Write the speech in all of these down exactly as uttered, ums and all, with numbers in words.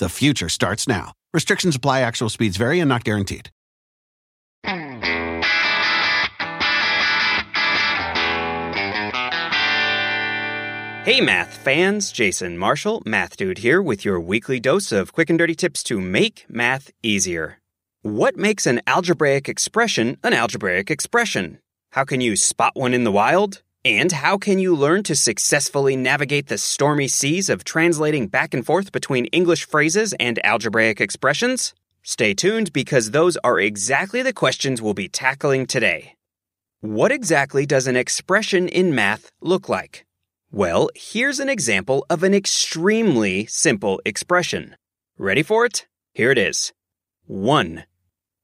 The future starts now. Restrictions apply. Actual speeds vary and not guaranteed. Hey math fans, Jason Marshall, Math Dude here with your weekly dose of quick and dirty tips to make math easier. What makes an algebraic expression an algebraic expression? How can you spot one in the wild? And how can you learn to successfully navigate the stormy seas of translating back and forth between English phrases and algebraic expressions? Stay tuned, because those are exactly the questions we'll be tackling today. What exactly does an expression in math look like? Well, here's an example of an extremely simple expression. Ready for it? Here it is. one.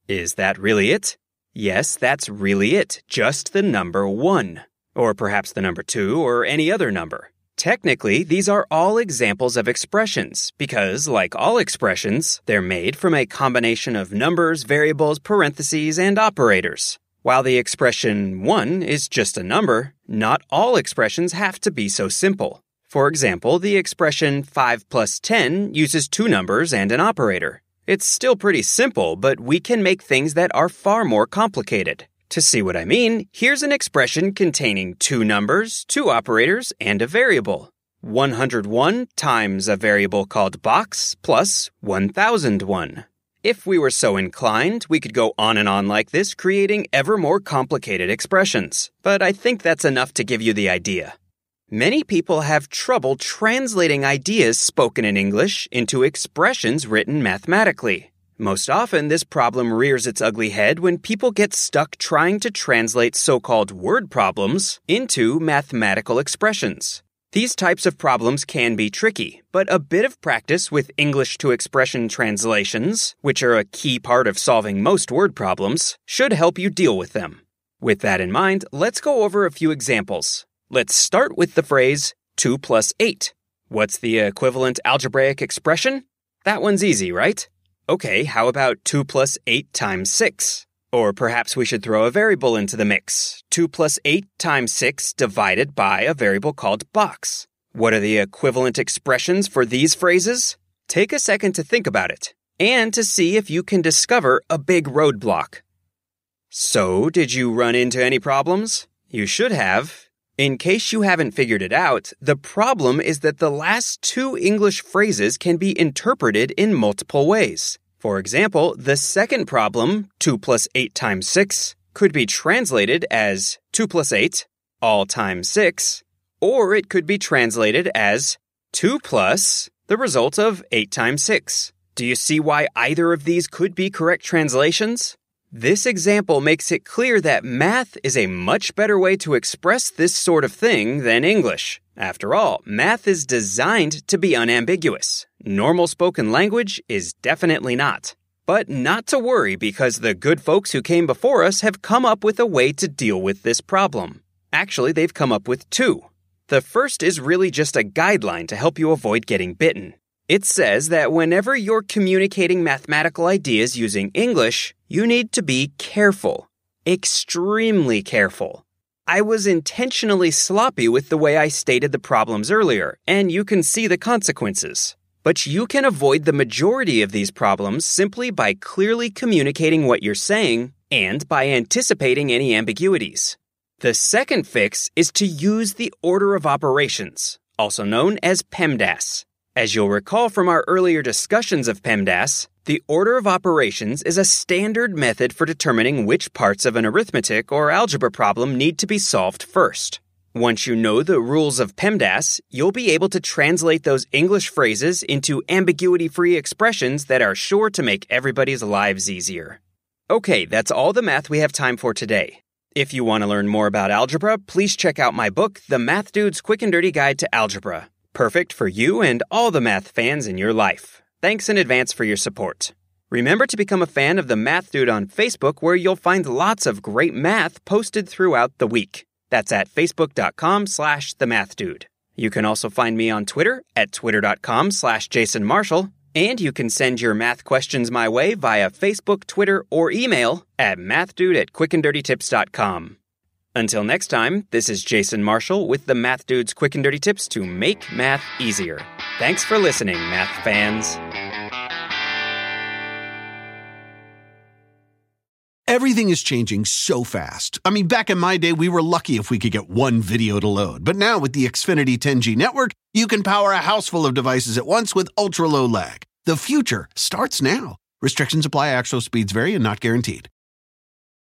Is that really it? Yes, that's really it. Just the number one. Or perhaps the number two, or any other number. Technically, these are all examples of expressions, because, like all expressions, they're made from a combination of numbers, variables, parentheses, and operators. While the expression one is just a number, not all expressions have to be so simple. For example, the expression five plus ten uses two numbers and an operator. It's still pretty simple, but we can make things that are far more complicated. To see what I mean, here's an expression containing two numbers, two operators, and a variable. one hundred one times a variable called box plus one thousand one. If we were so inclined, we could go on and on like this, creating ever more complicated expressions. But I think that's enough to give you the idea. Many people have trouble translating ideas spoken in English into expressions written mathematically. Most often, this problem rears its ugly head when people get stuck trying to translate so-called word problems into mathematical expressions. These types of problems can be tricky, but a bit of practice with English-to-expression translations, which are a key part of solving most word problems, should help you deal with them. With that in mind, let's go over a few examples. Let's start with the phrase two plus eight. What's the equivalent algebraic expression? That one's easy, right? Okay, how about two plus eight times six? Or perhaps we should throw a variable into the mix. two plus eight times six divided by a variable called box. What are the equivalent expressions for these phrases? Take a second to think about it, and to see if you can discover a big roadblock. So, did you run into any problems? You should have. In case you haven't figured it out, the problem is that the last two English phrases can be interpreted in multiple ways. For example, the second problem, two plus eight times six, could be translated as two plus eight, all times six, or it could be translated as two plus the result of eight times six. Do you see why either of these could be correct translations? This example makes it clear that math is a much better way to express this sort of thing than English. After all, math is designed to be unambiguous. Normal spoken language is definitely not. But not to worry, because the good folks who came before us have come up with a way to deal with this problem. Actually, they've come up with two. The first is really just a guideline to help you avoid getting bitten. It says that whenever you're communicating mathematical ideas using English, you need to be careful. Extremely careful. I was intentionally sloppy with the way I stated the problems earlier, and you can see the consequences. But you can avoid the majority of these problems simply by clearly communicating what you're saying and by anticipating any ambiguities. The second fix is to use the order of operations, also known as PEMDAS. As you'll recall from our earlier discussions of PEMDAS, the order of operations is a standard method for determining which parts of an arithmetic or algebra problem need to be solved first. Once you know the rules of PEMDAS, you'll be able to translate those English phrases into ambiguity-free expressions that are sure to make everybody's lives easier. Okay, that's all the math we have time for today. If you want to learn more about algebra, please check out my book, The Math Dude's Quick and Dirty Guide to Algebra. Perfect for you and all the math fans in your life. Thanks in advance for your support. Remember to become a fan of The Math Dude on Facebook, where you'll find lots of great math posted throughout the week. That's at facebook.com slash The Math Dude. You can also find me on Twitter at twitter.com slash Jason Marshall. And you can send your math questions my way via Facebook, Twitter, or email at mathdude at quickanddirtytips.com. Until next time, this is Jason Marshall with The Math Dude's Quick and Dirty Tips to make math easier. Thanks for listening, math fans. Everything is changing so fast. I mean, back in my day, we were lucky if we could get one video to load. But now with the Xfinity ten G network, you can power a house full of devices at once with ultra-low lag. The future starts now. Restrictions apply. Actual speeds vary and not guaranteed.